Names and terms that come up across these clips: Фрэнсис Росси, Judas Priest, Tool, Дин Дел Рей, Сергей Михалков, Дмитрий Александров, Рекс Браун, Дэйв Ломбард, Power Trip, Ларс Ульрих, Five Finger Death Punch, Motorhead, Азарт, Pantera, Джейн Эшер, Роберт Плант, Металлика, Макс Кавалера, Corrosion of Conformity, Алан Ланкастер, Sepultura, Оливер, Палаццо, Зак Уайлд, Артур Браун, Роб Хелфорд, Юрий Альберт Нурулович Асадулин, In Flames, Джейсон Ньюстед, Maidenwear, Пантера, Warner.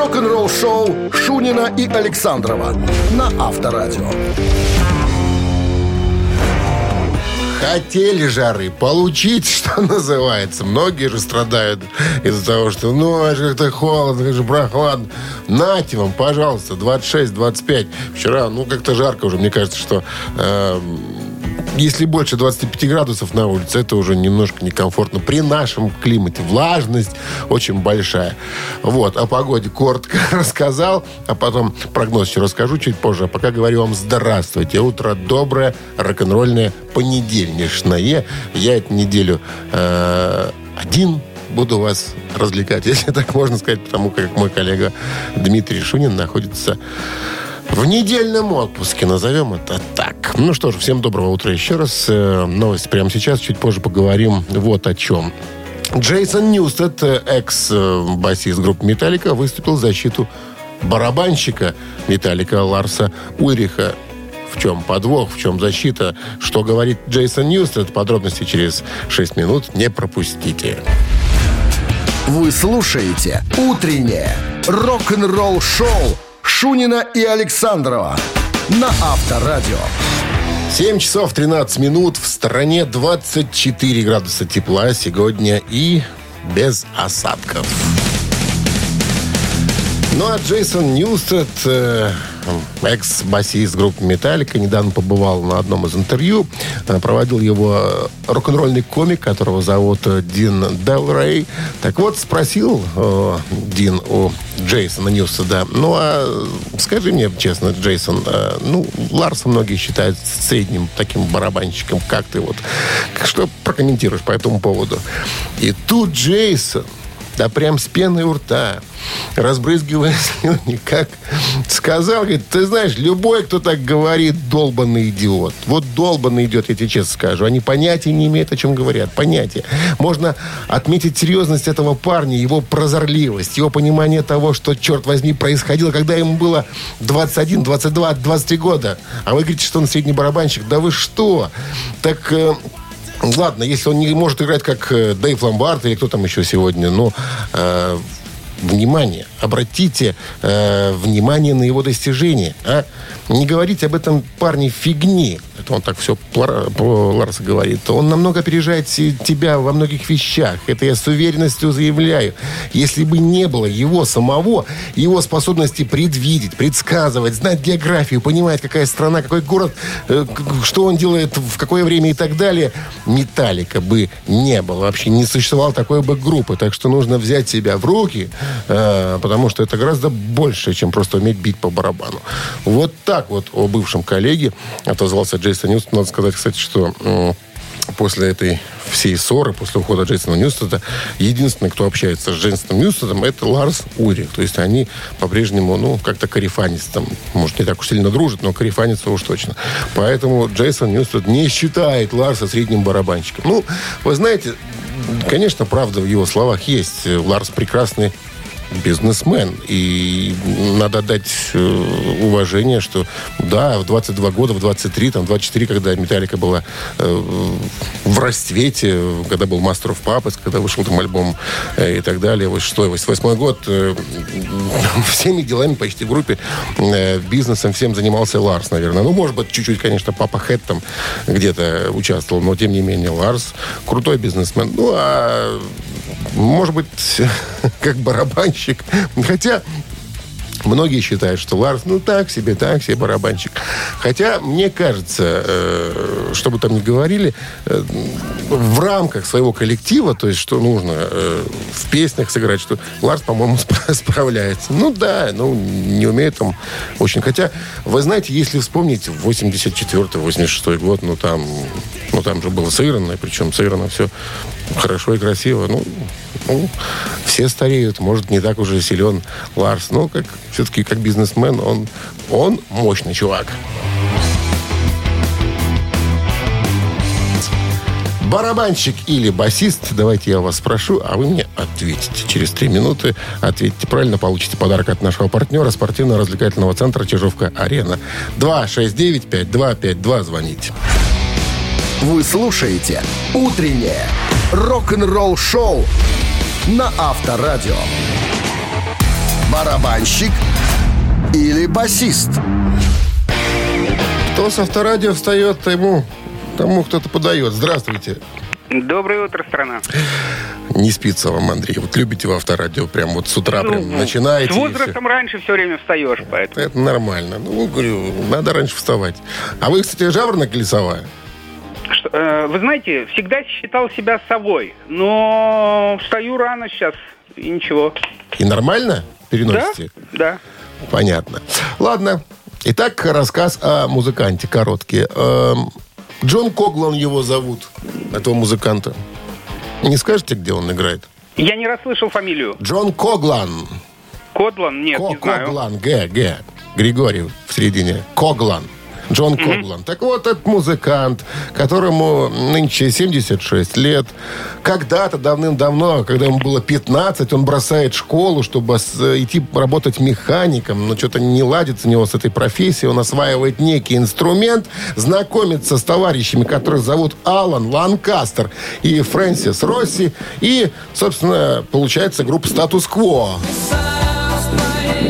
рок-н-ролл-шоу Шунина и Александрова на Авторадио. Хотели жары получить, что называется. Многие же страдают из-за того, что ну, аж как-то холодно, как же прохладно. Нате вам, пожалуйста, 26-25. Вчера, ну, как-то жарко уже. Мне кажется, что если больше 25 градусов на улице, это уже немножко некомфортно. При нашем климате влажность очень большая. Вот, о погоде коротко рассказал, а потом прогноз еще расскажу чуть позже. А пока говорю вам здравствуйте. Утро доброе, рок-н-ролльное, понедельничное. Я эту неделю один буду вас развлекать, если так можно сказать, потому как мой коллега Дмитрий Шунин находится в недельном отпуске, назовем это так. Ну что ж, всем доброго утра еще раз. Новость прямо сейчас, чуть позже поговорим вот о чем. Джейсон Ньюстед, экс-басист группы «Металлика», выступил в защиту барабанщика «Металлика» Ларса Ульриха. В чем подвох, в чем защита, что говорит Джейсон Ньюстед, подробности через 6 минут, не пропустите. Вы слушаете «Утреннее рок-н-ролл-шоу» Шунина и Александрова на Авторадио. 7 часов 13 минут. В стране 24 градуса тепла сегодня и без осадков. Ну а Джейсон Ньюстед, экс-басист группы «Металлика», недавно побывал на одном из интервью. Проводил его рок-н-ролльный комик, которого зовут Дин Дел Рей. Так вот, спросил Дин у Джейсона Ньюстеда: ну а скажи мне честно, Джейсон, ну, Ларса многие считают средним таким барабанщиком. Как ты вот, что прокомментируешь по этому поводу? И тут Джейсон, да прям с пеной у рта, разбрызгивая слюни, как сказал, говорит: ты знаешь, любой, кто так говорит, долбанный идиот. Вот долбанный идиот, я тебе честно скажу. Они понятия не имеют, о чем говорят. Понятия. Можно отметить серьезность этого парня, его прозорливость, его понимание того, что, черт возьми, происходило, когда ему было 21, 22, 23 года. А вы говорите, что он средний барабанщик. Да вы что? Так... Ладно, если он не может играть, как Дэйв Ломбард или кто там еще сегодня, но внимание, обратите внимание на его достижения. А? Не говорите об этом парне фигни. Это он так все про Ларса говорит. Он намного опережает тебя во многих вещах. Это я с уверенностью заявляю. Если бы не было его самого, его способности предвидеть, предсказывать, знать географию, понимать, какая страна, какой город, что он делает, в какое время и так далее, «Металлика» бы не было. Вообще не существовало такой бы группы. Так что нужно взять себя в руки, потому что это гораздо больше, чем просто уметь бить по барабану. Вот так вот о бывшем коллеге отозвался Джейсон Ньюстед. Надо сказать, кстати, что после этой всей ссоры, после ухода Джейсона Ньюстеда, единственный, кто общается с Джейсоном Ньюстедом, это Ларс Ульрих. То есть они по-прежнему, ну, как-то корифанятся там. Может, не так уж сильно дружат, но корифанятся уж точно. Поэтому Джейсон Ньюстед не считает Ларса средним барабанщиком. Ну, вы знаете, конечно, правда в его словах есть. Ларс прекрасный бизнесмен. И надо дать уважение, что да, в 22 года, в 23, там, 24, когда «Металлика» была в расцвете, когда был «Master of Puppets», когда вышел там альбом и так далее, 8 год, всеми делами почти в группе, бизнесом всем занимался Ларс, наверное. Ну, может быть, чуть-чуть, конечно, Папа Хэт там где-то участвовал, но тем не менее Ларс крутой бизнесмен. Ну, а может быть, как барабанщик. Хотя многие считают, что Ларс, ну, так себе барабанщик. Хотя, мне кажется, что бы там ни говорили, в рамках своего коллектива, то есть, что нужно в песнях сыграть, что Ларс, по-моему, справляется. Ну, да, ну, не умеет там очень. Хотя, вы знаете, если вспомнить 84-86 год, ну, там же было сыграно, причем сыграно все хорошо и красиво. Ну, все стареют, может, не так уже силен Ларс. Но как, все-таки как бизнесмен он мощный чувак. Барабанщик или басист? Давайте я вас спрошу, а вы мне ответите. Через 3 минуты ответите правильно, получите подарок от нашего партнера, спортивно-развлекательного центра «Чижовка-Арена». 269-5252, звоните. Вы слушаете «Утреннее рок-н-ролл-шоу» на Авторадио. барабанщик или басист? Кто с Авторадио встает, тому кто-то подает. Здравствуйте. Доброе утро, страна. Не спится вам, Андрей. Вот любите вы Авторадио, прям вот с утра прям начинаете. С возрастом раньше все время встаешь, поэтому. Это нормально. Говорю, надо раньше вставать. А вы, кстати, жаворонок или сова? Вы знаете, всегда считал себя совой, но встаю рано сейчас, и ничего. И нормально переносите? Да. Понятно. Ладно. Итак, рассказ о музыканте короткий. Джон Коглан его зовут, этого музыканта. Не скажете, где он играет? Я не расслышал фамилию. Джон Коглан. Коглан? Нет, не знаю. Коглан, Г. Григорий в середине. Коглан. Джон Коглан. Так вот, этот музыкант, которому нынче 76 лет, когда-то давным-давно, когда ему было 15, он бросает школу, чтобы идти работать механиком, но что-то не ладится у него с этой профессией, он осваивает некий инструмент, знакомится с товарищами, которых зовут Алан Ланкастер и Фрэнсис Росси, и, собственно, получается группа «Статус-кво».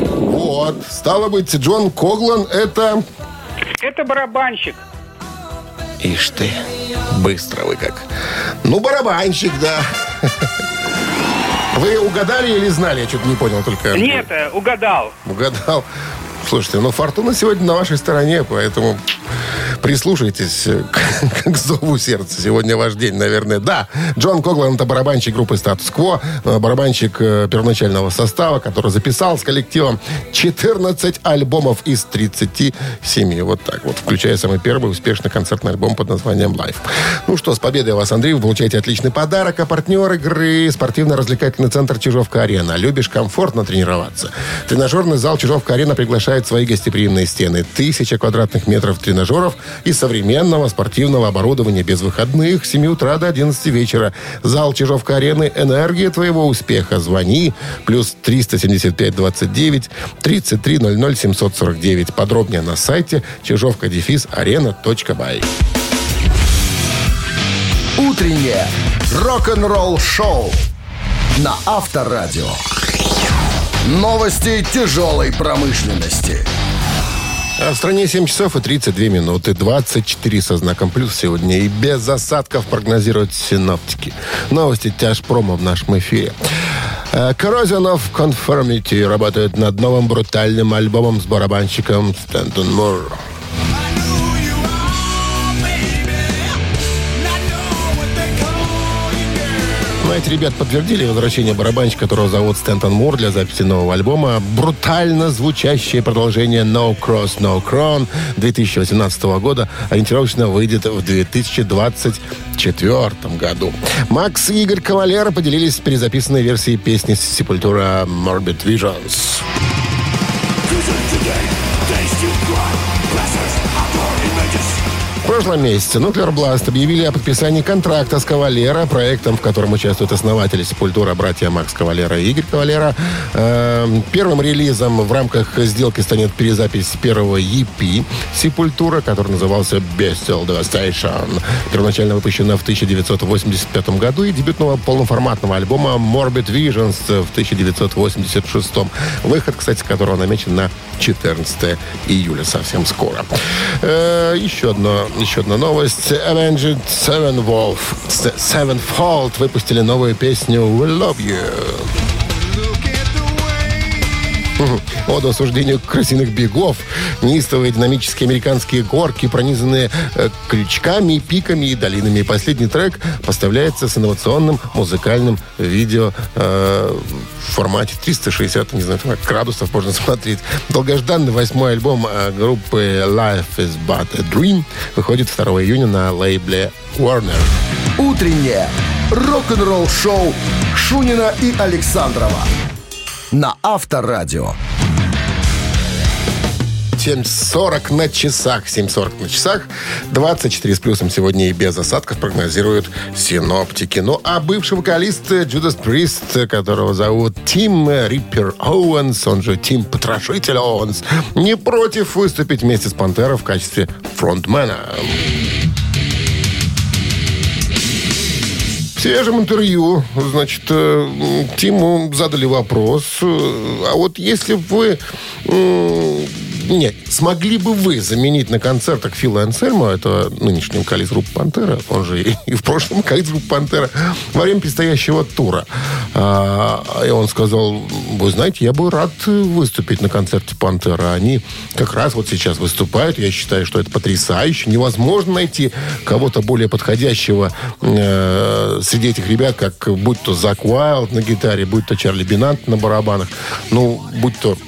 Вот. Стало быть, Джон Коглан — это... Это барабанщик. Ишь ты, быстро вы как. Барабанщик, да. Вы угадали или знали? Я что-то не понял только. Нет, угадал. Слушайте, фортуна сегодня на вашей стороне, поэтому прислушайтесь к зову сердца. Сегодня ваш день, наверное. Да, Джон Коглан — это барабанщик группы «Статус-кво», барабанщик первоначального состава, который записал с коллективом 14 альбомов из 37. Вот так вот, включая самый первый успешный концертный альбом под названием «Live». Что, с победой вас, Андрей. Вы получаете отличный подарок. А партнер игры — спортивно-развлекательный центр «Чижовка-Арена». Любишь комфортно тренироваться? Тренажерный зал «Чижовка-Арена» приглашает свои гостеприимные стены. 1000 квадратных метров тренажеров и современного спортивного оборудования без выходных с 7 утра до 11 вечера. Зал Чижовка-Арены. Энергия твоего успеха. Звони. Плюс 375-29-33-00-749. Подробнее на сайте чижовка-арена.бай. Утреннее рок-н-ролл-шоу на Авторадио. Новости тяжелой промышленности. А в стране 7 часов и 32 минуты. 24 со знаком плюс сегодня. И без осадков прогнозируют синоптики. Новости тяжпрома в нашем эфире. Corrosion of Conformity работает над новым брутальным альбомом с барабанщиком Стэнтон Мур. Знаете, ребят подтвердили возвращение барабанщика, которого зовут Стэнтон Мур, для записи нового альбома. Брутально звучащее продолжение No Cross, No Crown 2018 года ориентировочно выйдет в 2024 году. Макс и Игорь Кавалера поделились перезаписанной версией песни Sepultura Morbid Visions. В прошлом месяце Nuclear Blast объявили о подписании контракта с Кавалера, проектом, в котором участвуют основатели Sepultura, братья Макс Кавалера и Игорь Кавалера. Первым релизом в рамках сделки станет перезапись первого EP Sepultura, который назывался Bestial Devastation. Первоначально выпущена в 1985 году и дебютного полноформатного альбома Morbid Visions в 1986. Выход, кстати, которого намечен на 14 июля, совсем скоро. Еще одна новость. Avenged Sevenfold выпустили новую песню «We Love You». От осуждения крысиных бегов, неистовые динамические американские горки, пронизанные крючками, пиками и долинами. Последний трек поставляется с инновационным музыкальным видео в формате 360, не знаю, градусов можно смотреть. Долгожданный 8-й альбом группы Life is But a Dream выходит 2 июня на лейбле Warner. Утреннее рок-н-ролл-шоу Шунина и Александрова на Авторадио. 7.40 на часах. 7.40 на часах. 24 с плюсом сегодня и без осадков прогнозируют синоптики. А бывший вокалист Judas Priest, которого зовут Тим Риппер Оуэнс, он же Тим Потрошитель Оуэнс, не против выступить вместе с Пантерой в качестве фронтмена. В свежем интервью, значит, Тиму задали вопрос. А вот если бы вы... смогли бы вы заменить на концертах Фила Ансельмо, это нынешний вокалист группы «Пантера», он же и в прошлом вокалист группы «Пантера», во время предстоящего тура? И он сказал: вы знаете, я бы рад выступить на концерте «Пантера». Они как раз вот сейчас выступают. Я считаю, что это потрясающе. Невозможно найти кого-то более подходящего среди этих ребят, как будь то Зак Уайлд на гитаре, будь то Чарли Бинант на барабанах, ну, будь то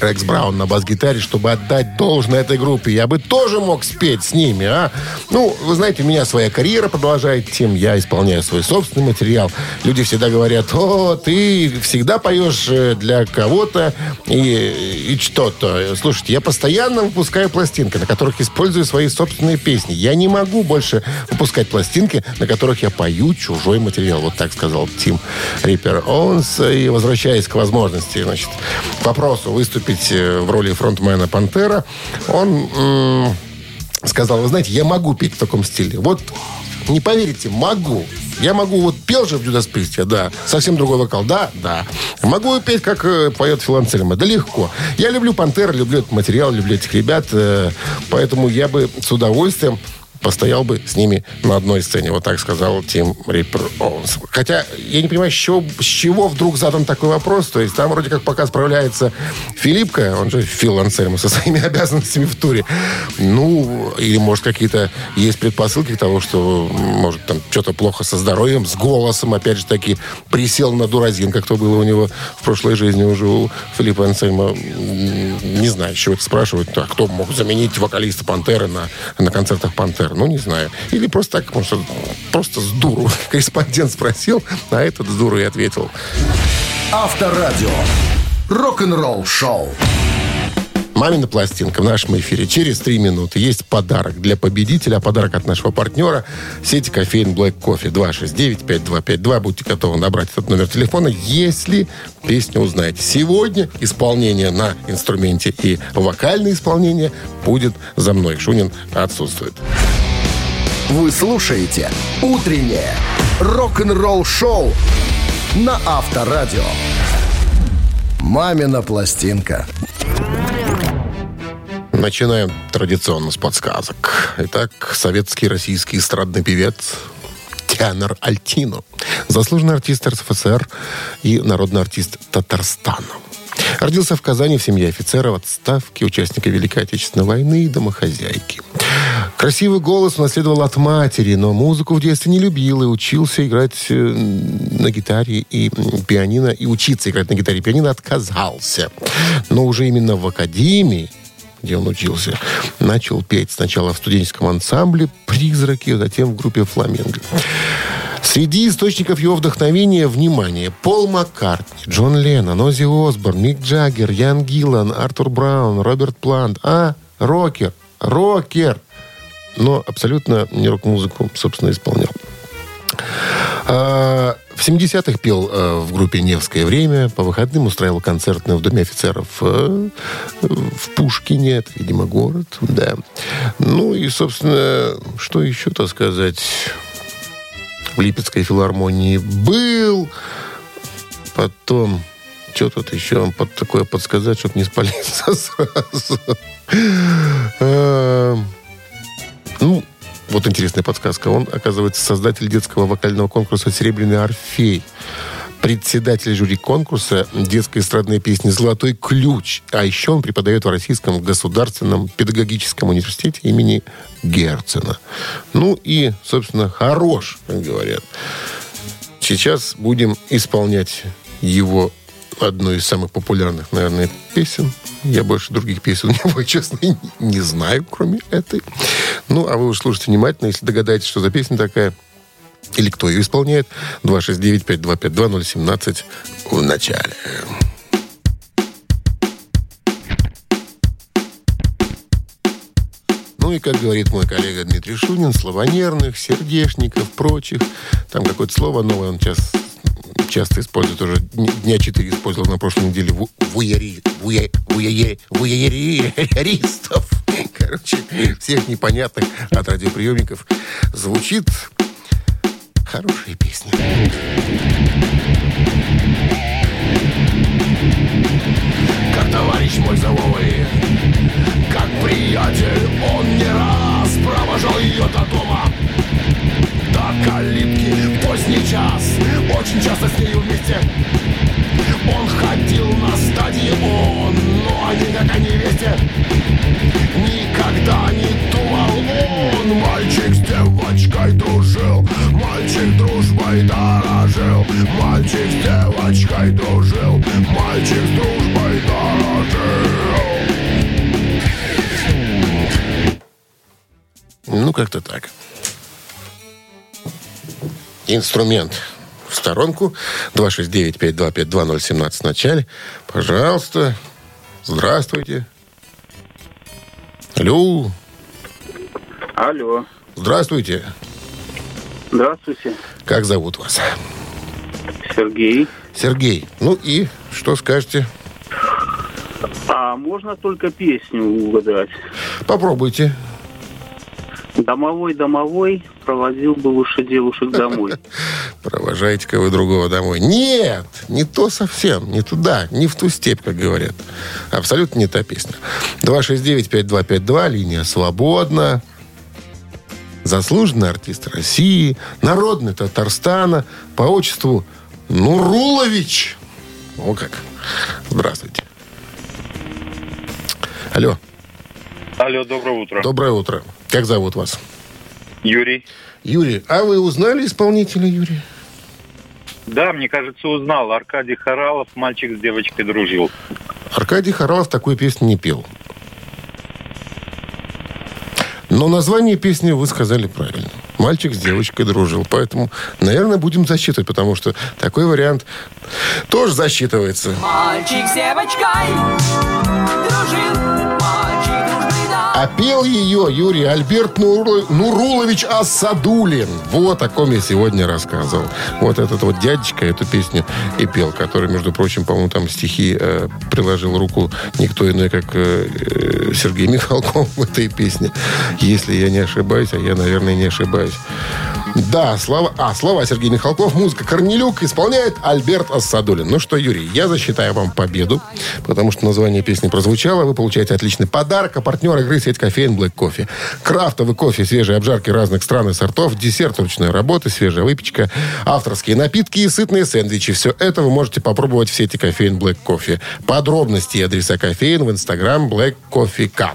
Рекс Браун на бас-гитаре, чтобы отдать должное этой группе. Я бы тоже мог спеть с ними, а? Ну, вы знаете, у меня своя карьера, продолжает Тим, я исполняю свой собственный материал. Люди всегда говорят: о, ты всегда поешь для кого-то и что-то. Слушайте, я постоянно выпускаю пластинки, на которых использую свои собственные песни. Я не могу больше выпускать пластинки, на которых я пою чужой материал. Вот так сказал Тим Риппер Оуэнс. И возвращаясь к возможности, значит, к вопросу выступить в роли фронтмена «Пантера», он сказал: вы знаете, я могу петь в таком стиле. Вот не поверите, могу. Я могу, вот пел же в «Judas Priest», да, совсем другой вокал, да. Могу петь, как поет Фил Ансельмо, да легко. Я люблю «Пантера», люблю этот материал, люблю этих ребят, поэтому я бы с удовольствием постоял бы с ними на одной сцене. Вот так сказал Тим Риппер Оуэнс. Хотя я не понимаю, с чего вдруг задан такой вопрос. То есть там вроде как пока справляется Филиппка, он же Фил Ансельмо, со своими обязанностями в туре. Ну, или, может, какие-то есть предпосылки к тому, что, может, там что-то плохо со здоровьем, с голосом. Опять же таки, присел на дуразин, как то было у него в прошлой жизни уже у Филиппа Ансельмо. Не знаю, с чего это спрашивают. А кто мог заменить вокалиста «Пантеры» на концертах «Пантеры»? Ну, не знаю. Или просто так, потому что просто с дуру. Корреспондент спросил, а этот с дуру и ответил. Авторадио. Рок-н-ролл шоу. «Мамина пластинка» в нашем эфире. Через 3 минуты есть подарок для победителя. Подарок от нашего партнера сети кофеин «Блэк Кофе». 269-5252. Будьте готовы набрать этот номер телефона, если песню узнаете. Сегодня исполнение на инструменте и вокальное исполнение будет за мной. Шунин отсутствует. Вы слушаете «Утреннее рок-н-ролл-шоу» на Авторадио. «Мамина пластинка». Начинаем традиционно с подсказок. Итак, советский российский эстрадный певец тенор Альтино, заслуженный артист РСФСР и народный артист Татарстана. Родился в Казани в семье офицера в отставке, участника Великой Отечественной войны и домохозяйки. Красивый голос унаследовал от матери, но музыку в детстве не любил и учился играть на гитаре и пианино, и учиться играть на гитаре и пианино отказался. Но уже именно в академии, где он учился, начал петь сначала в студенческом ансамбле «Призраки», а затем в группе «Фламинго». Среди источников его вдохновения, внимание, Пол Маккартни, Джон Леннон, Оззи Осборн, Мик Джаггер, Ян Гиллан, Артур Браун, Роберт Плант. А, рокер! Но абсолютно не рок-музыку, собственно, исполнял. В 70-х пел в группе «Невское время», по выходным устраивал концертную в Доме офицеров в Пушкине, это, видимо, город, да. Ну и, собственно, что еще-то сказать? В Липецкой филармонии был, потом... Что тут еще вам такое подсказать, чтобы не спалиться сразу? Ну... Вот интересная подсказка. Он, оказывается, создатель детского вокального конкурса «Серебряный орфей», председатель жюри конкурса детской эстрадной песни «Золотой ключ». А еще он преподает в Российском государственном педагогическом университете имени Герцена. Ну и, собственно, хорош, как говорят. Сейчас будем исполнять его одну из самых популярных, наверное, песен. Я больше других песен у него, честно, не знаю, кроме этой. Ну, а вы уж слушайте внимательно. Если догадаетесь, что за песня такая, или кто ее исполняет, 269-5252-017 в начале. Ну и, как говорит мой коллега Дмитрий Шунин, слова нервных, сердечников, прочих. Там какое-то слово новое он сейчас... часто используют, уже дня 4 использовал на прошлой неделе, вуяристов. Короче, всех непонятных от радиоприемников звучит Хорошая песня. Как товарищ мой завой, как приятель, он не раз провожал ее до дома, до калитки в поздний час. Очень часто с нею вместе он ходил на стадион, но они как о невесте никогда не думал он. Мальчик с девочкой дружил, мальчик дружбой дорожил, мальчик с девочкой дружил, мальчик с дружбой дорожил. Ну, как-то так. Инструмент в сторонку. 269-525-2017 в начале. Пожалуйста. Здравствуйте. Алло. Алло. Здравствуйте. Здравствуйте. Как зовут вас? Сергей. Сергей. Ну и что скажете? А можно только песню угадать? Попробуйте. Домовой, домовой, проводил бы лучше девушек домой. Провожайте кого другого домой. Нет, не то совсем, не туда, не в ту степь, как говорят. Абсолютно не та песня. 269-5252, линия свободна. Заслуженный артист России, народный Татарстана, по отчеству Нурулович. О как. Здравствуйте. Алло. Алло, доброе утро. Доброе утро. Как зовут вас? Юрий. Юрий, а вы узнали исполнителя, Юрий? Да, мне кажется, узнал. Аркадий Хоралов, мальчик с девочкой дружил. Аркадий Хоралов такую песню не пел. Но название песни вы сказали правильно. Мальчик с девочкой дружил. Поэтому, наверное, будем засчитывать, потому что такой вариант тоже засчитывается. Мальчик с девочкой дружил. А пел ее Юрий Альберт Нурулович Асадулин. Вот о ком я сегодня рассказывал. Вот этот вот дядечка эту песню и пел, который, между прочим, по-моему, там стихи приложил руку никто иной, как Сергей Михалков в этой песне. Если я не ошибаюсь, а я, наверное, не ошибаюсь. Да, слова Сергей Михалков, музыка Корнелюк, исполняет Альберт Асадулин. Ну что, Юрий, я засчитаю вам победу, потому что название песни прозвучало. Вы получаете отличный подарок. А партнер игры — сеть кофеин Блэк Кофе. Крафтовый кофе, свежие обжарки разных стран и сортов, десерт ручной работы, свежая выпечка, авторские напитки и сытные сэндвичи. Все это вы можете попробовать в сети кофеин Блэк Кофе. Подробности и адреса кофеин в Instagram Black Coffee Cup.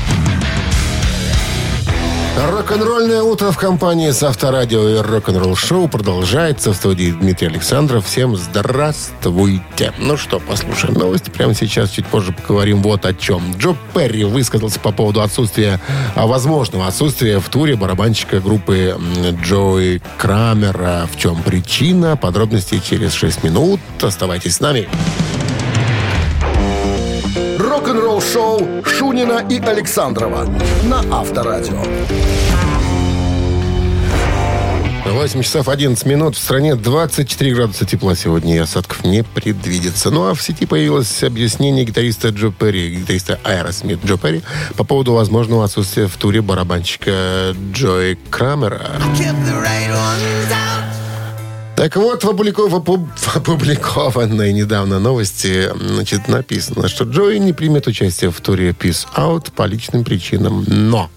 Рок-н-ролльное утро в компании с Авторадио и рок-н-ролл-шоу продолжается. В студии Дмитрий Александров. Всем здравствуйте. Ну что, послушаем новости. Прямо сейчас, чуть позже поговорим вот о чем. Джо Перри высказался по поводу возможного отсутствия в туре барабанщика группы Джоуи Крамера. В чем причина? Подробности через 6 минут. Оставайтесь с нами. Рок-н-ролл-шоу Шунина и Александрова на Авторадио. 8 часов 11 минут. В стране 24 градуса тепла сегодня, и осадков не предвидится. Ну а в сети появилось объяснение гитариста Аэросмит Джо Перри по поводу возможного отсутствия в туре барабанщика Джои Крамера. Так вот, в опубликованной недавно новости, значит, написано, что Джои не примет участие в туре Peace Out по личным причинам. Но,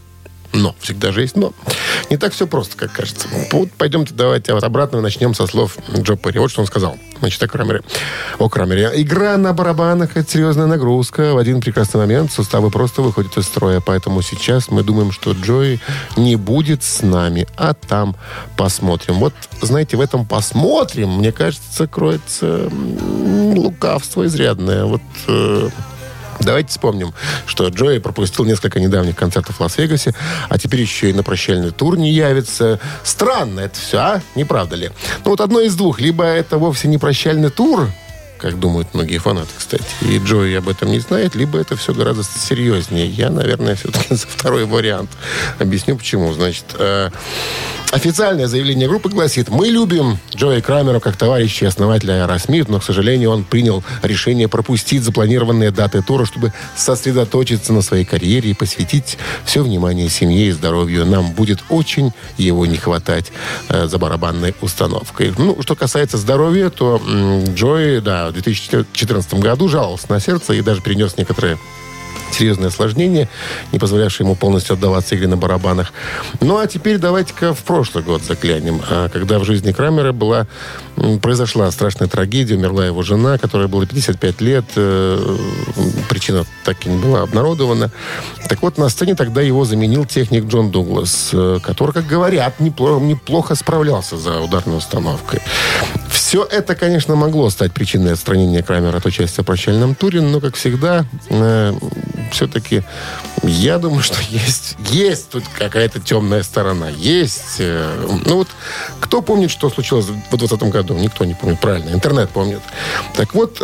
всегда же есть но. Не так все просто, как кажется. Вот пойдемте, давайте вот обратно начнем со слов Джо Перри. Вот что он сказал. Значит, о Крамере. Игра на барабанах – это серьезная нагрузка. В один прекрасный момент суставы просто выходят из строя. Поэтому сейчас мы думаем, что Джои не будет с нами, а там посмотрим. Вот, знаете, в этом «посмотрим», мне кажется, кроется лукавство изрядное. Вот... Давайте вспомним, что Джои пропустил несколько недавних концертов в Лас-Вегасе, а теперь еще и на прощальный тур не явится. Странно это все, а? Не правда ли? Ну вот одно из двух. Либо это вовсе не прощальный тур, как думают многие фанаты, кстати, и Джои об этом не знает, либо это все гораздо серьезнее. Я, наверное, все-таки за второй вариант. Объясню почему. Значит, Официальное заявление группы гласит: мы любим Джоуи Крамера как товарища и основателя Аэросмит, но, к сожалению, он принял решение пропустить запланированные даты тура, чтобы сосредоточиться на своей карьере и посвятить все внимание семье и здоровью. Нам будет очень его не хватать за барабанной установкой. Ну, что касается здоровья, то Джоуи, да, в 2014 году жаловался на сердце и даже перенес некоторые серьезное осложнение, не позволявшее ему полностью отдаваться игре на барабанах. Ну, а теперь давайте-ка в прошлый год заглянем, когда в жизни Крамера произошла страшная трагедия. Умерла его жена, которой было 55 лет. Причина так и не была обнародована. Так вот, на сцене тогда его заменил техник Джон Дуглас, который, как говорят, неплохо справлялся за ударной установкой. Все это, конечно, могло стать причиной отстранения Крамера от участия в прощальном туре, но, как всегда, все-таки, я думаю, что есть тут какая-то темная сторона. Есть. Ну вот, кто помнит, что случилось в 2020 году? Никто не помнит, правильно. Интернет помнит. Так вот,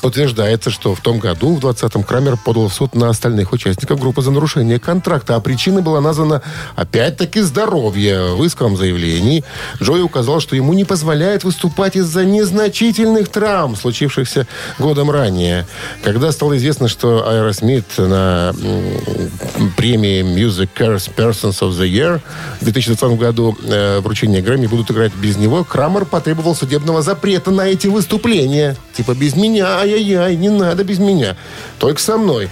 утверждается, что в том году, в 2020-м, Крамер подал в суд на остальных участников группы за нарушение контракта. А причина была названа, опять-таки, здоровье. В исковом заявлении Джоуи указал, что ему не позволяет выступать из-за незначительных травм, случившихся годом ранее. Когда стало известно, что Аэросмит на премии Music Cares Persons of the Year в 2020 году вручение Грэмми будут играть без него, Крамер потребовал судебного запрета на эти выступления. Типа без меня, ай-яй-яй, не надо без меня. Только со мной.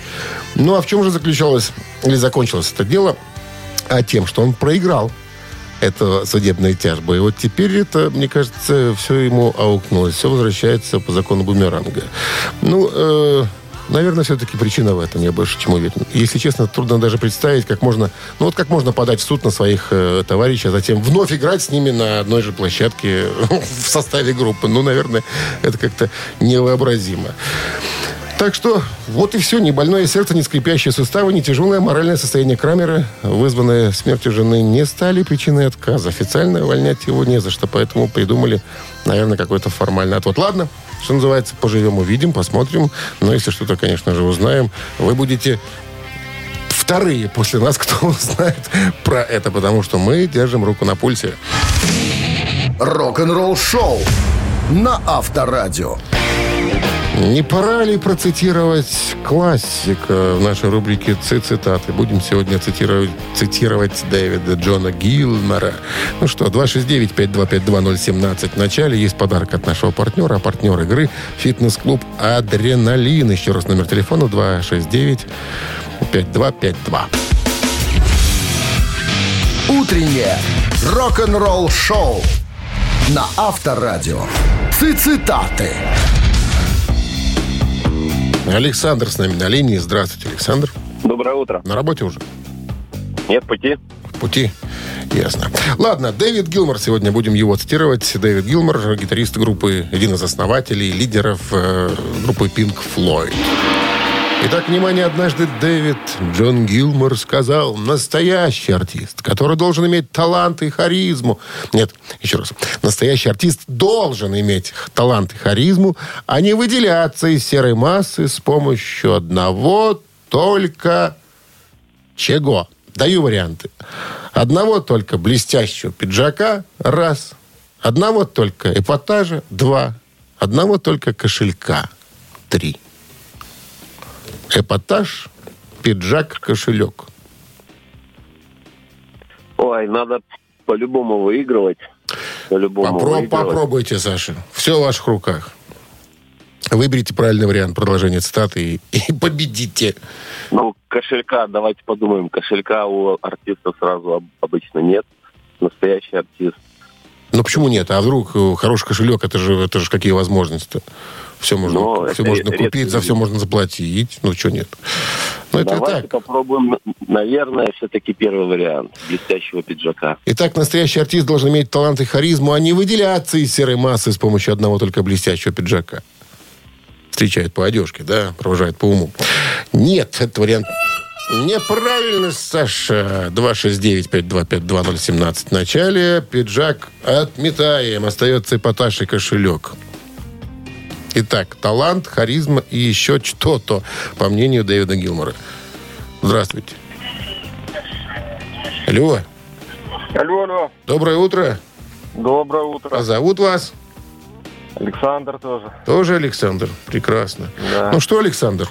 Ну, а в чем же закончилось это дело? А тем, что он проиграл эту судебную тяжбу. И вот теперь это, мне кажется, все ему аукнулось. Все возвращается по закону бумеранга. Ну, наверное, все-таки причина в этом, я больше чем уверен. Если честно, трудно даже представить, как можно подать в суд на своих товарищей, а затем вновь играть с ними на одной же площадке в составе группы. Ну, наверное, это как-то невообразимо. Так что вот и все. Ни больное сердце, ни скрипящие суставы, ни тяжелое моральное состояние Крамера, вызванное смертью жены, не стали причиной отказа. Официально увольнять его не за что, поэтому придумали, наверное, какой-то формальный отвод. Ладно, что называется, поживем, увидим, посмотрим. Но если что-то, конечно же, узнаем, вы будете вторые после нас, кто узнает про это, потому что мы держим руку на пульсе. Рок-н-ролл шоу на Авторадио. Не пора ли процитировать классика в нашей рубрике «Цитаты»? Будем сегодня цитировать Дэвида Джона Гилмора. Ну что, 269-525-2017 в начале. Есть подарок от нашего партнера. А партнер игры — фитнес-клуб «Адреналин». Еще раз номер телефона 269-5252. Утреннее рок-н-ролл шоу на Авторадио. Цитаты. Александр с нами на линии. Здравствуйте, Александр. Доброе утро. На работе уже? Нет, в пути. В пути? Ясно. Ладно, Дэвид Гилмор. Сегодня будем его цитировать. Дэвид Гилмор, гитарист группы, один из основателей, лидеров группы Pink Floyd. Итак, внимание, однажды Дэвид Джон Гилмор сказал: настоящий артист, который должен иметь талант и харизму. Нет, еще раз. Настоящий артист должен иметь талант и харизму, а не выделяться из серой массы с помощью одного только чего. Даю варианты. Одного только блестящего пиджака — раз. Одного только эпатажа — два. Одного только кошелька — три. Эпатаж, пиджак, кошелек. Ой, надо по-любому выигрывать. Попробуйте, Саша. Все в ваших руках. Выберите правильный вариант продолжения цитаты и победите. Ну, кошелька, давайте подумаем. Кошелька у артиста сразу обычно нет. Настоящий артист. Ну, почему нет? А вдруг хороший кошелек, это же какие возможности-то? Все можно купить, за все можно заплатить. Ну, что нет? Ну, это давайте так попробуем, наверное, все-таки первый вариант — блестящего пиджака. Итак, настоящий артист должен иметь талант и харизму, а не выделяться из серой массы с помощью одного только блестящего пиджака. Встречает по одежке, да? Провожает по уму. Нет, этот вариант неправильно, Саша. 269-525-2017 в начале. Пиджак отметаем. Остается эпатаж и кошелек. Итак, талант, харизма и еще что-то, по мнению Дэвида Гилмора. Здравствуйте. Алло. Алло, алло. Доброе утро. Доброе утро. А зовут вас? Александр тоже. Тоже Александр. Прекрасно. Да. Ну что, Александр,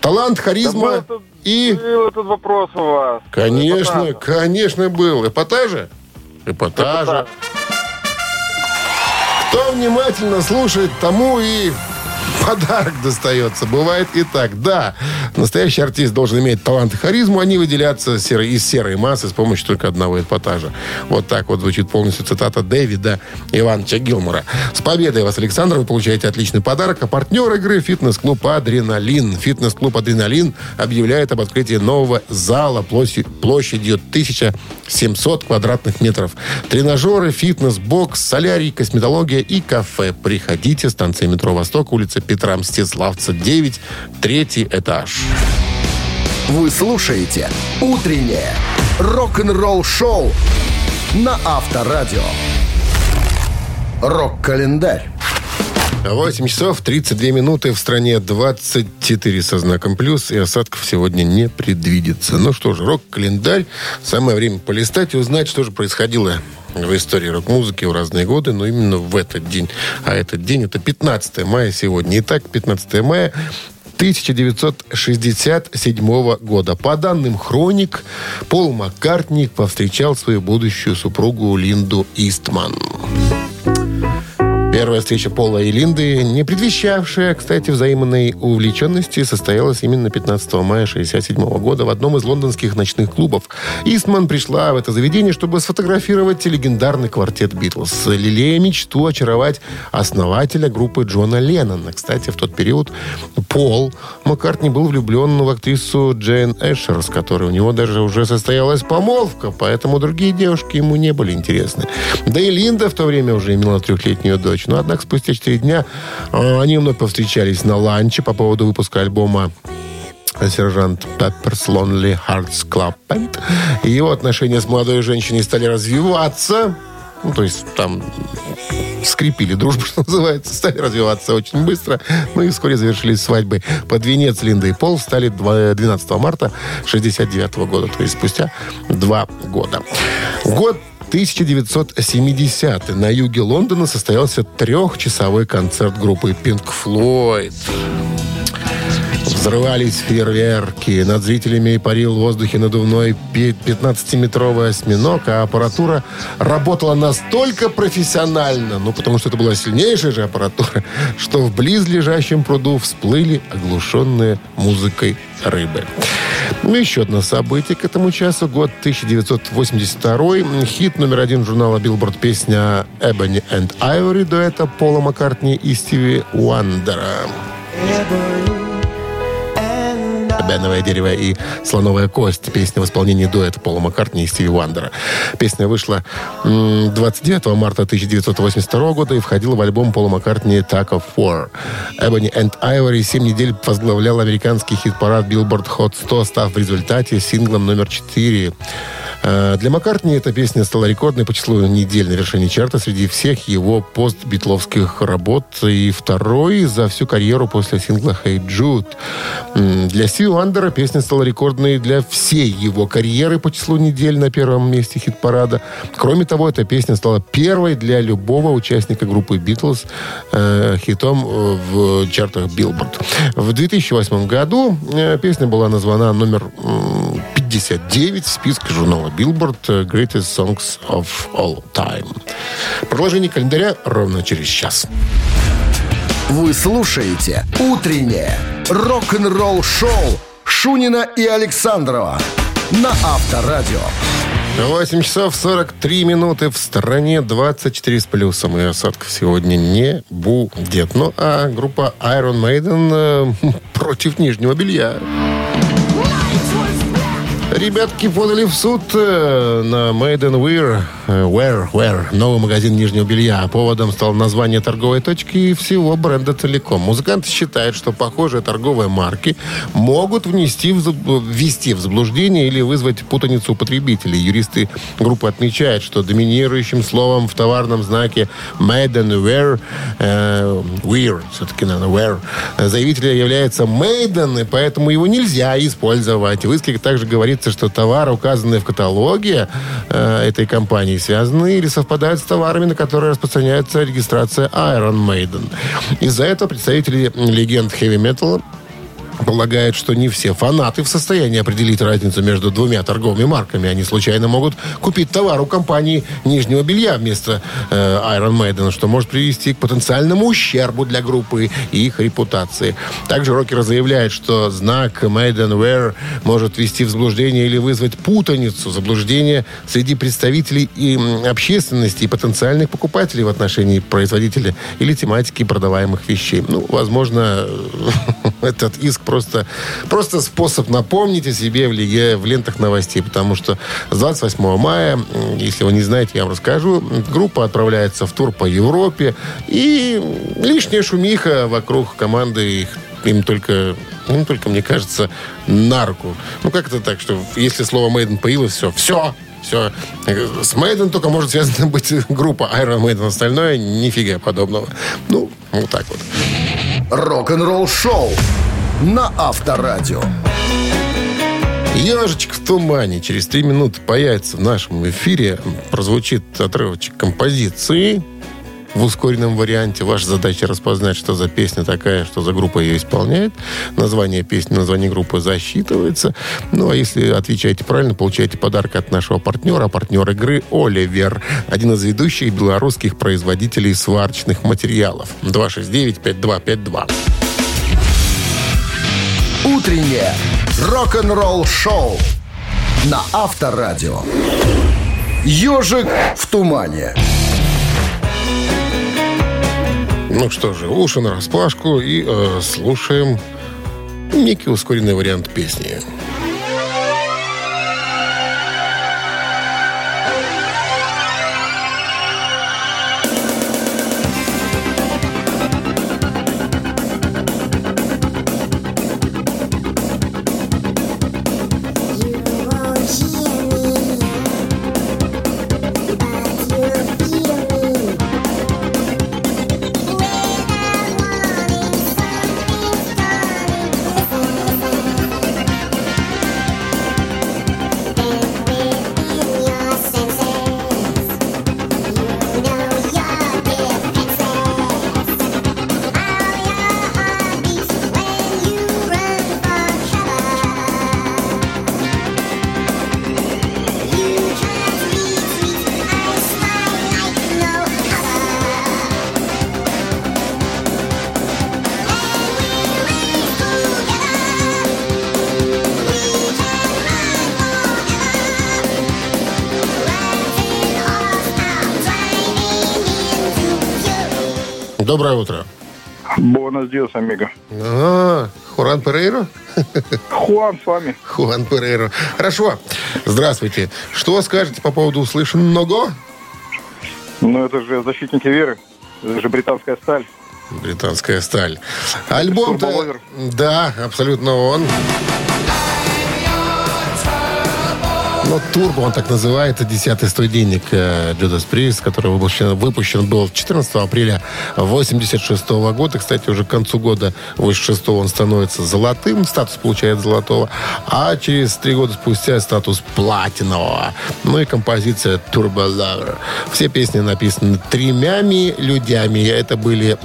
талант, харизма да был Был этот вопрос у вас. Конечно, конечно был. Эпатажа? Эпатажа. Кто внимательно слушает, тому и подарок достается. Бывает и так. Да, настоящий артист должен иметь талант и харизму. Они выделяются из серой массы с помощью только одного эпатажа. Вот так вот звучит полностью цитата Дэвида Ивановича Гилмора. С победой вас, Александр! Вы получаете отличный подарок. А партнер игры — фитнес-клуб «Адреналин». Фитнес-клуб «Адреналин» объявляет об открытии нового зала площадью 1700 квадратных метров. Тренажеры, фитнес-бокс, солярий, косметология и кафе. Приходите. Станция метро «Восток», улица Петра Мстиславца, 9, 3 этаж. Вы слушаете «Утреннее рок-н-ролл-шоу» на Авторадио. Рок-календарь. 8 часов 32 минуты. В стране 24 со знаком плюс. И осадков сегодня не предвидится. Ну что же, рок-календарь. Самое время полистать и узнать, что же происходило в истории рок-музыки в разные годы, но именно в этот день. А этот день — это 15 мая сегодня. Итак, 15 мая 1967 года. По данным «Хроник», Пол Маккартни повстречал свою будущую супругу Линду Истман. Первая встреча Пола и Линды, не предвещавшая, кстати, взаимной увлеченности, состоялась именно 15 мая 1967 года в одном из лондонских ночных клубов. Истман пришла в это заведение, чтобы сфотографировать легендарный квартет «Битлз», лелея мечту очаровать основателя группы Джона Леннона. Кстати, в тот период Пол Маккартни был влюблен в актрису Джейн Эшер, с которой у него даже уже состоялась помолвка, поэтому другие девушки ему не были интересны. Да и Линда в то время уже имела трехлетнюю дочь. Но, однако, спустя 4 дня они вновь повстречались на ланче по поводу выпуска альбома «Сержант Пепперс Лонли Хартс Клаб Бэнд». Его отношения с молодой женщиной стали развиваться. Ну, то есть там скрепили дружбу, что называется. Стали развиваться очень быстро. Ну и вскоре завершились свадьбы. Под венец Линда и Пол стали 12 марта 1969 года. То есть спустя 2 года. Год 1970 на юге Лондона состоялся трехчасовой концерт группы Pink Floyd. Взрывались фейерверки. Над зрителями парил в воздухе надувной 15-метровый осьминог, а аппаратура работала настолько профессионально, ну, потому что это была сильнейшая же аппаратура, что в близлежащем пруду всплыли оглушенные музыкой рыбы. Ну, еще одно событие к этому часу. Год 1982. Хит номер 1 журнала Billboard, песня «Ebony and Ivory» дуэта Пола Маккартни и Стиви Уандера. «Беновое дерево» и «Слоновая кость». Песня в исполнении дуэта Пола Маккартни и Стиви Уандера. Песня вышла 29 марта 1982 года и входила в альбом Пола Маккартни «Tug of War». «Ebony and Ivory» 7 недель возглавлял американский хит-парад Billboard Hot 100, став в результате синглом номер 4. Для Маккартни эта песня стала рекордной по числу недель на вершине чарта среди всех его постбитловских работ и второй за всю карьеру после сингла «Hey Jude». Для Стиви Уандера песня стала рекордной для всей его карьеры по числу недель на первом месте хит-парада. Кроме того, эта песня стала первой для любого участника группы «Битлз» хитом в чартах Billboard. В 2008 году песня была названа номер 59 в списке журнала Billboard Greatest Songs of All Time. Продолжение календаря ровно через час. Вы слушаете «Утреннее рок-н-ролл-шоу» Шунина и Александрова на Авторадио. 8 часов 43 минуты. В стране 24 с плюсом. И осадков сегодня не будет. Ну, а группа Iron Maiden против нижнего белья. Ребятки подали в суд на Maidenwear, Wear, новый магазин нижнего белья. Поводом стало название торговой точки и всего бренда целиком. Музыканты считают, что похожие торговые марки могут ввести в заблуждение или вызвать путаницу потребителей. Юристы группы отмечают, что доминирующим словом в товарном знаке Maidenwear, заявителя является Maiden, и поэтому его нельзя использовать. В иске также говорится, что товары, указанные в каталоге этой компании, связаны или совпадают с товарами, на которые распространяется регистрация Iron Maiden. Из-за этого представители легенд хэви-металла полагают, что не все фанаты в состоянии определить разницу между двумя торговыми марками. Они случайно могут купить товар у компании нижнего белья вместо Iron Maiden, что может привести к потенциальному ущербу для группы и их репутации. Также рокеры заявляют, что знак Maidenwear может ввести в заблуждение или вызвать путаницу, заблуждение среди представителей и общественности и потенциальных покупателей в отношении производителя или тематики продаваемых вещей. Ну, возможно, этот иск просто способ напомнить о себе в лентах новостей, потому что с 28 мая, если вы не знаете, я вам расскажу, группа отправляется в тур по Европе, и лишняя шумиха вокруг команды им только, мне кажется, на руку. Ну, как это так, что если слово «Maiden» появилось, все. С Maiden только может связана быть группа Iron Maiden, остальное нифига подобного. Ну, вот так вот. Рок-н-ролл шоу на Авторадио. «Ежичек в тумане» через 3 минуты появится в нашем эфире. Прозвучит отрывочек композиции в ускоренном варианте. Ваша задача распознать, что за песня такая, что за группа ее исполняет. Название песни, название группы засчитывается. Ну, а если отвечаете правильно, получаете подарок от нашего партнера. Партнер игры «Оливер». Один из ведущих белорусских производителей сварочных материалов. 269-5252. Утреннее рок-н-ролл-шоу на Авторадио. «Ежик в тумане». Ну что же, уши нараспашку и слушаем некий ускоренный вариант песни. Доброе утро. Buenos días, amigo. Хуан Перейро? Хуан с вами. Хуан Перейро. Хорошо. Здравствуйте. Что скажете по поводу услышанного? Ну, это же «Защитники веры». Это же британская сталь. Британская сталь. Альбом-то... Да, абсолютно он. Но «Турбо», он так называется, 10-й студийник Judas Priest, который выпущен был 14 апреля 1986 года. Кстати, уже к концу года 1986 он становится золотым, статус получает золотого, а через 3 года спустя статус платинового. Ну и композиция «Turbo Lover». Все песни написаны 3 людьми. Это были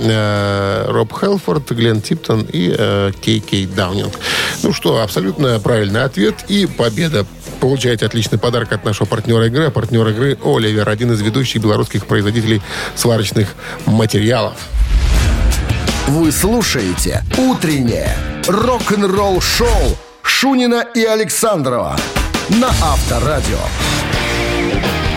Роб Хелфорд, Глен Типтон и Кей Даунинг. Ну что, абсолютно правильный ответ и победа. Получаете отличный подарок от нашего партнера игры. А партнер игры «Оливер» – один из ведущих белорусских производителей сварочных материалов. Вы слушаете «Утреннее рок-н-ролл-шоу» Шунина и Александрова на Авторадио.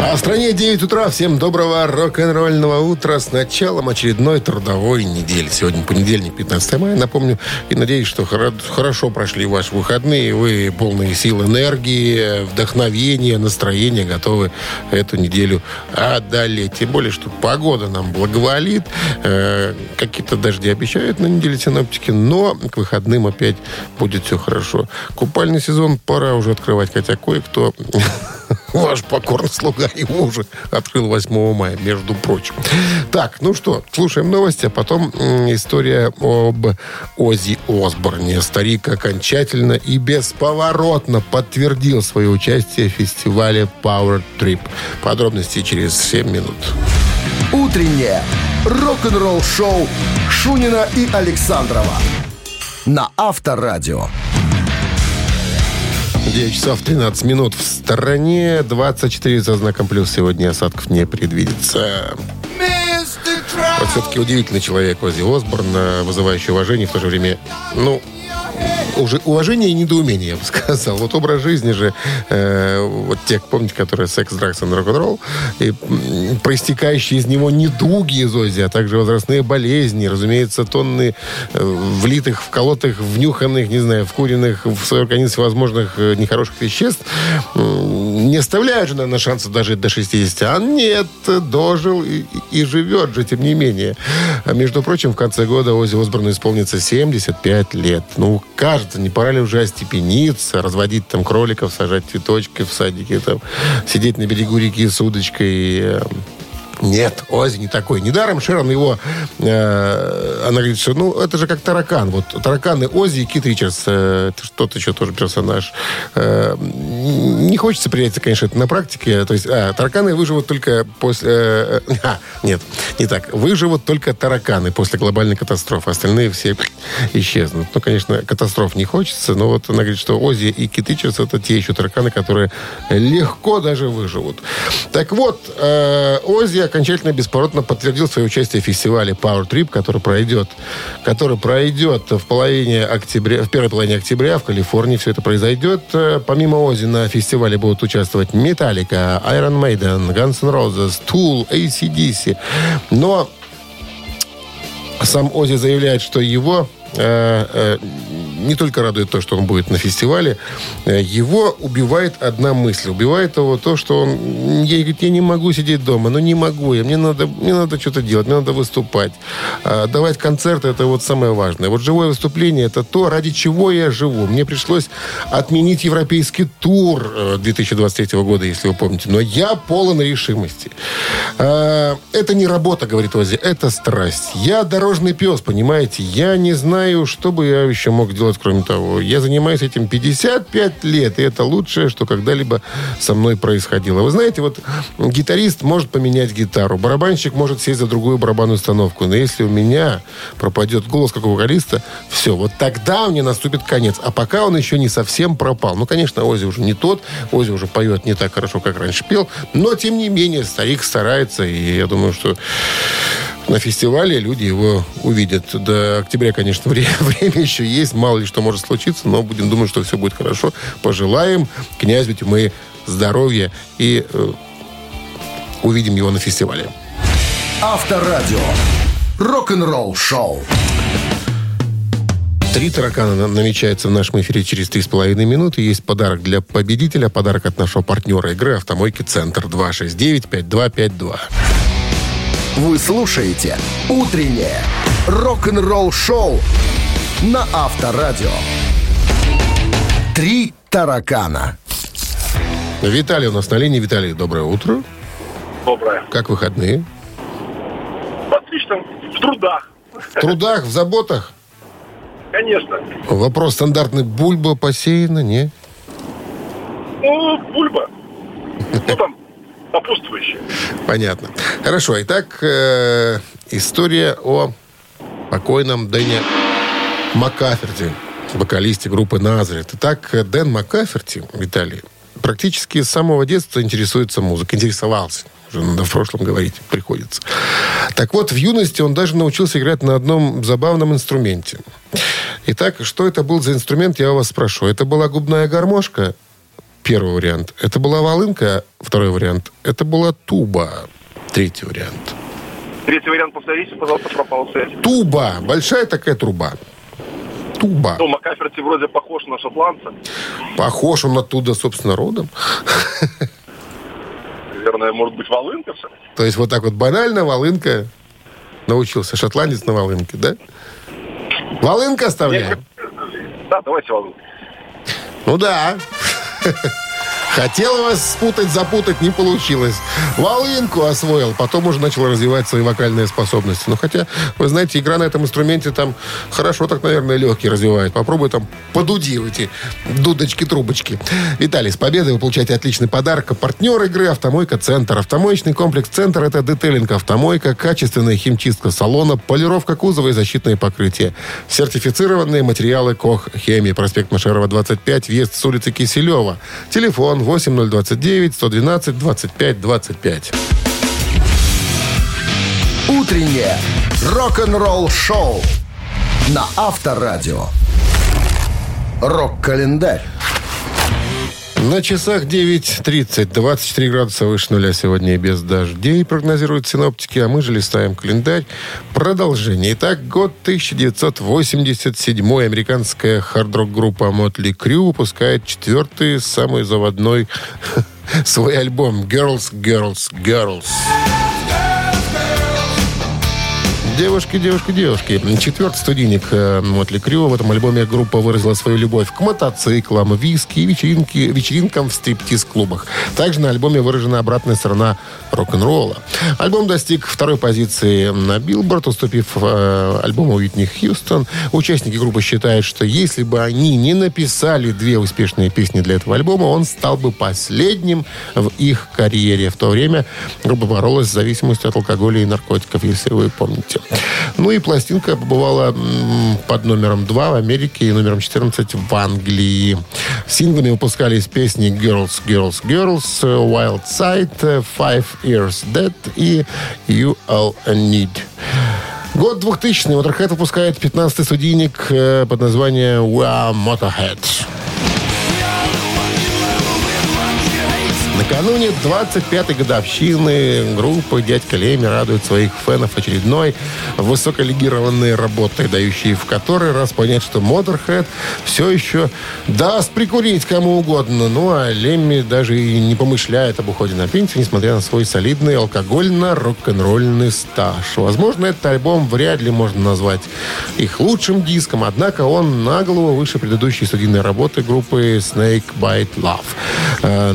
По стране 9 утра. Всем доброго рок-н-ролльного утра с началом очередной трудовой недели. Сегодня понедельник, 15 мая. Напомню и надеюсь, что хорошо прошли ваши выходные. Вы полные сил, энергии, вдохновения, настроения, готовы эту неделю одолеть. Тем более, что погода нам благоволит. Какие-то дожди обещают на неделе синоптики, но к выходным опять будет все хорошо. Купальный сезон пора уже открывать, хотя кое-кто... Ваш покорный слуга его уже открыл 8 мая, между прочим. Так, ну что, слушаем новости, а потом история об Оззи Осборне. Старик окончательно и бесповоротно подтвердил свое участие в фестивале Power Trip. Подробности через 7 минут. Утреннее рок-н-ролл-шоу Шунина и Александрова на Авторадио. 9 часов 13 минут в стороне. 24 со знаком плюс. Сегодня осадков не предвидится. Вот все-таки удивительный человек Оззи Осборн, вызывающий уважение, в то же время, ну, уже уважение и недоумение, я бы сказал. Вот образ жизни же, вот те, помните, которые секс, дракс и рок-н-ролл, и проистекающие из него недуги из Оззи, а также возрастные болезни, разумеется, тонны влитых, вколотых, внюханных, не знаю, вкуренных в свой организм всевозможных нехороших веществ, не оставляют же, наверное, шансов дожить до 60. А нет, дожил и живет же, тем не менее. А между прочим, в конце года Оззи Осборну исполнится 75 лет. Ну, кажется, не пора ли уже остепениться, разводить там кроликов, сажать цветочки в садике, там, сидеть на берегу реки с удочкой. Нет, Оззи не такой. Недаром Шерон его... она говорит, что ну, это же как таракан. Вот тараканы Оззи и Кит Ричардс. Что-то еще тоже персонаж. Не хочется принять, конечно, это на практике. То есть, тараканы выживут только после... нет, не так. Выживут только тараканы после глобальной катастрофы. Остальные все исчезнут. Ну, конечно, катастроф не хочется. Но вот она говорит, что Оззи и Кит Ричардс это те еще тараканы, которые легко даже выживут. Так вот, Оззи окончательно бесповоротно подтвердил свое участие в фестивале Power Trip, который пройдет в первой половине октября в Калифорнии. Все это произойдет. Помимо Оззи на фестивале будут участвовать Металлика, Iron Maiden, Guns N' Roses, Tool, AC/DC. Но сам Оззи заявляет, что его не только радует то, что он будет на фестивале, его убивает одна мысль. Убивает его то, что он... Я не могу сидеть дома, не могу. Мне надо что-то делать, мне надо выступать. Давать концерты — это вот самое важное. Вот живое выступление — это то, ради чего я живу. Мне пришлось отменить европейский тур 2023 года, если вы помните. Но я полон решимости. Это не работа, говорит Оззи, это страсть. Я дорожный пес, понимаете? Я не знаю, что бы я еще мог делать, кроме того. Я занимаюсь этим 55 лет, и это лучшее, что когда-либо со мной происходило. Вы знаете, вот гитарист может поменять гитару, барабанщик может сесть за другую барабанную установку, но если у меня пропадет голос как у вокалиста, все, вот тогда мне наступит конец. А пока он еще не совсем пропал. Ну, конечно, Оззи уже не тот, Оззи уже поет не так хорошо, как раньше пел, но, тем не менее, старик старается, и я думаю, что на фестивале люди его увидят. До октября, конечно, время еще есть. Мало ли что может случиться, но будем думать, что все будет хорошо. Пожелаем князю Тьмы здоровья и увидим его на фестивале. Авторадио. Рок-н-ролл шоу. 3 таракана намечается в нашем эфире через 3,5 минуты. Есть подарок для победителя. Подарок от нашего партнера игры «Автомойки Центр». 269-5252. Вы слушаете «Утреннее рок-н-ролл-шоу» на Авторадио. «Три таракана». Виталий у нас на линии. Виталий, доброе утро. Доброе. Как выходные? Отлично. В трудах. В трудах, в заботах? Конечно. Вопрос стандартный. Бульба посеяна, не? Ну, бульба. Что там? Сопутствующие. Понятно. Хорошо. Итак, история о покойном Дэне Маккаферти, вокалисте группы Назарет. Итак, Дэн Маккаферти, Виталий, практически с самого детства интересуется музыкой. Интересовался. Уже надо в прошлом говорить приходится. Так вот, в юности он даже научился играть на одном забавном инструменте. Итак, что это был за инструмент, я вас спрошу. Это была губная гармошка? Первый вариант. Это была волынка. Второй вариант. Это была туба. Третий вариант. Третий вариант, повторите, пожалуйста, пропал связь. Туба. Большая такая труба. Туба. Ну, Макаферти вроде похож на шотландца. Похож, он оттуда, собственно, родом. Наверное, может быть, волынка все. То есть вот так вот банально волынка научился. Шотландец на волынке, да? Волынка оставляем? Да, давайте волынку. Ну да. Хотел вас спутать, запутать, не получилось. Волынку освоил, потом уже начал развивать свои вокальные способности. Но хотя, вы знаете, игра на этом инструменте там хорошо так, наверное, легкие развивает. Попробуй там подуди в эти дудочки-трубочки. Виталий, с победой вы получаете отличный подарок. Партнер игры «Автомойка Центр». Автомоечный комплекс «Центр» — это детейлинг автомойка, качественная химчистка салона, полировка кузова и защитные покрытия. Сертифицированные материалы «Кох-Хемии». Проспект Машерова, 25, въезд с улицы Киселева. Телефон 8029-112-25-25. Утреннее рок-н-ролл-шоу на Авторадио. Рок-календарь. На часах 9:30, 24 градуса выше нуля сегодня и без дождей, прогнозируют синоптики, а мы же листаем календарь. Продолжение. Итак, год 1987. Американская хард-рок-группа Мотли Крю выпускает четвертый, самый заводной свой альбом «Girls, Girls, Girls». Девушки, девушки, девушки. Четвертый студийник Мотли Крю. В этом альбоме группа выразила свою любовь к мотоциклам, виски и вечеринкам в стриптиз-клубах. Также на альбоме выражена обратная сторона рок-н-ролла. Альбом достиг второй позиции на Billboard, уступив альбому Уитни Хьюстон. Участники группы считают, что если бы они не написали две успешные песни для этого альбома, он стал бы последним в их карьере. В то время группа боролась с зависимостью от алкоголя и наркотиков, если вы помните. Ну и пластинка побывала под номером 2 в Америке и номером 14 в Англии. Синглами выпускались песни «Girls, Girls, Girls», «Wild Side», «Five Years Dead» и «You All Need». Год 2000. Motorhead выпускает 15-й студийник под названием «We Are Motorhead». Накануне 25-й годовщины группы «Дядька Леми» радует своих фенов очередной высоколегированной работой, дающей в который раз понять, что Motorhead все еще даст прикурить кому угодно. Ну, а Леми даже и не помышляет об уходе на пенсию, несмотря на свой солидный алкогольно-рок-н-ролльный стаж. Возможно, этот альбом вряд ли можно назвать их лучшим диском, однако он на голову выше предыдущей студийной работы группы «Snake Bite Love»,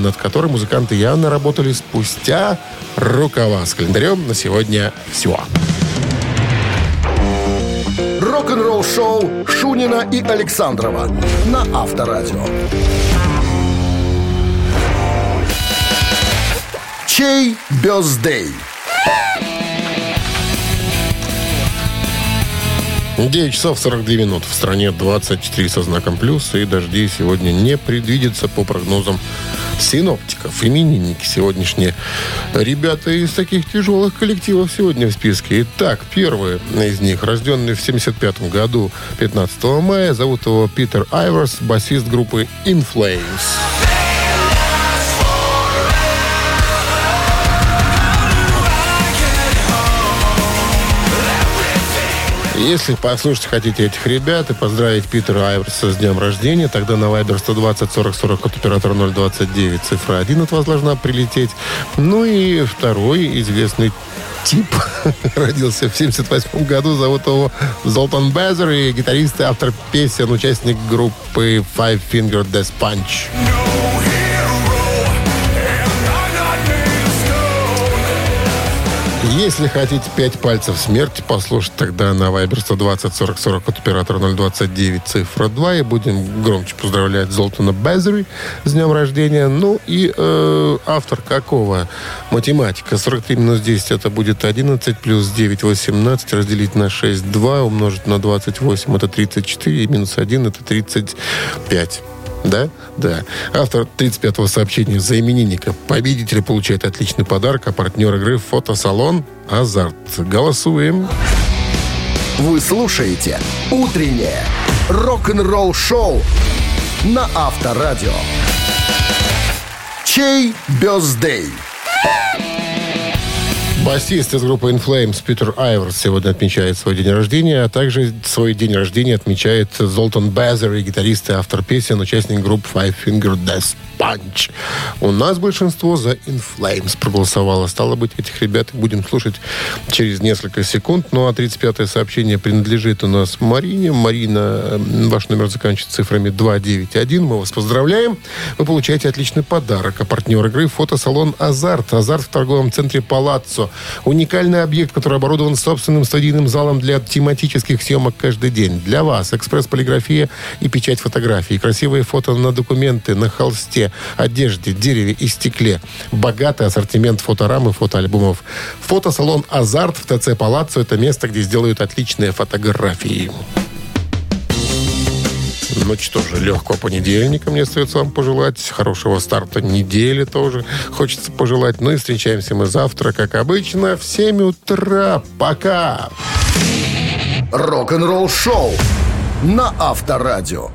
над которой музыкант явно работали спустя рукава. С календарем на сегодня все. Рок-н-ролл шоу Шунина и Александрова на Авторадио. Чей бёздей? 9 часов 42 минут. В стране 24 со знаком плюс. И дождей сегодня не предвидится по прогнозам синоптиков. Именинники сегодняшние. Ребята из таких тяжелых коллективов сегодня в списке. Итак, первый из них, рожденный в 1975 году, 15 мая. Зовут его Питер Айверс, басист группы In Flames. Если послушать хотите этих ребят и поздравить Питера Айверса с днем рождения, тогда на Viber 120-40-40 от оператора 029 цифра 1 от вас должна прилететь. Ну и второй известный тип родился в 1978 году. Зовут его Золтан Безер, и гитарист и автор песен, участник группы Five Finger Death Punch. Если хотите 5 пальцев смерти послушать, тогда на Viber 120-40-40 от оператора 029 цифра 2. И будем громче поздравлять Золтана Безери с днем рождения. Ну и автор какого? Математика. 43-10 это будет 11, плюс 9 18, разделить на 6 2, умножить на 28 это 34, и минус 1 это 35. Да? Да. Автор 35-го сообщения за именинника. Победитель получает отличный подарок, а партнер игры — фотосалон «Азарт». Голосуем. Вы слушаете «Утреннее рок-н-ролл-шоу» на Авторадио. Чей бёздей? Басист из группы In Flames Питер Айверс сегодня отмечает свой день рождения, а также свой день рождения отмечает Золтан Безери, гитарист и автор песен, участник группы Five Finger Death Punch. У нас большинство за In Flames проголосовало. Стало быть, этих ребят будем слушать через несколько секунд. Ну а 35-е сообщение принадлежит у нас Марине. Марина, ваш номер заканчивается цифрами 291. Мы вас поздравляем. Вы получаете отличный подарок. А партнер игры — фотосалон «Азарт». «Азарт» в торговом центре «Палаццо». Уникальный объект, который оборудован собственным студийным залом для тематических съемок каждый день. Для вас экспресс-полиграфия и печать фотографий, красивые фото на документы, на холсте, одежде, дереве и стекле. Богатый ассортимент фоторам и фотоальбомов. Фотосалон «Азарт» в ТЦ «Палаццо» — это место, где сделают отличные фотографии. Ну что же, легкого понедельника мне остается вам пожелать. Хорошего старта недели тоже хочется пожелать. Ну и встречаемся мы завтра, как обычно, в 7 утра. Пока! Рок-н-ролл шоу на Авторадио.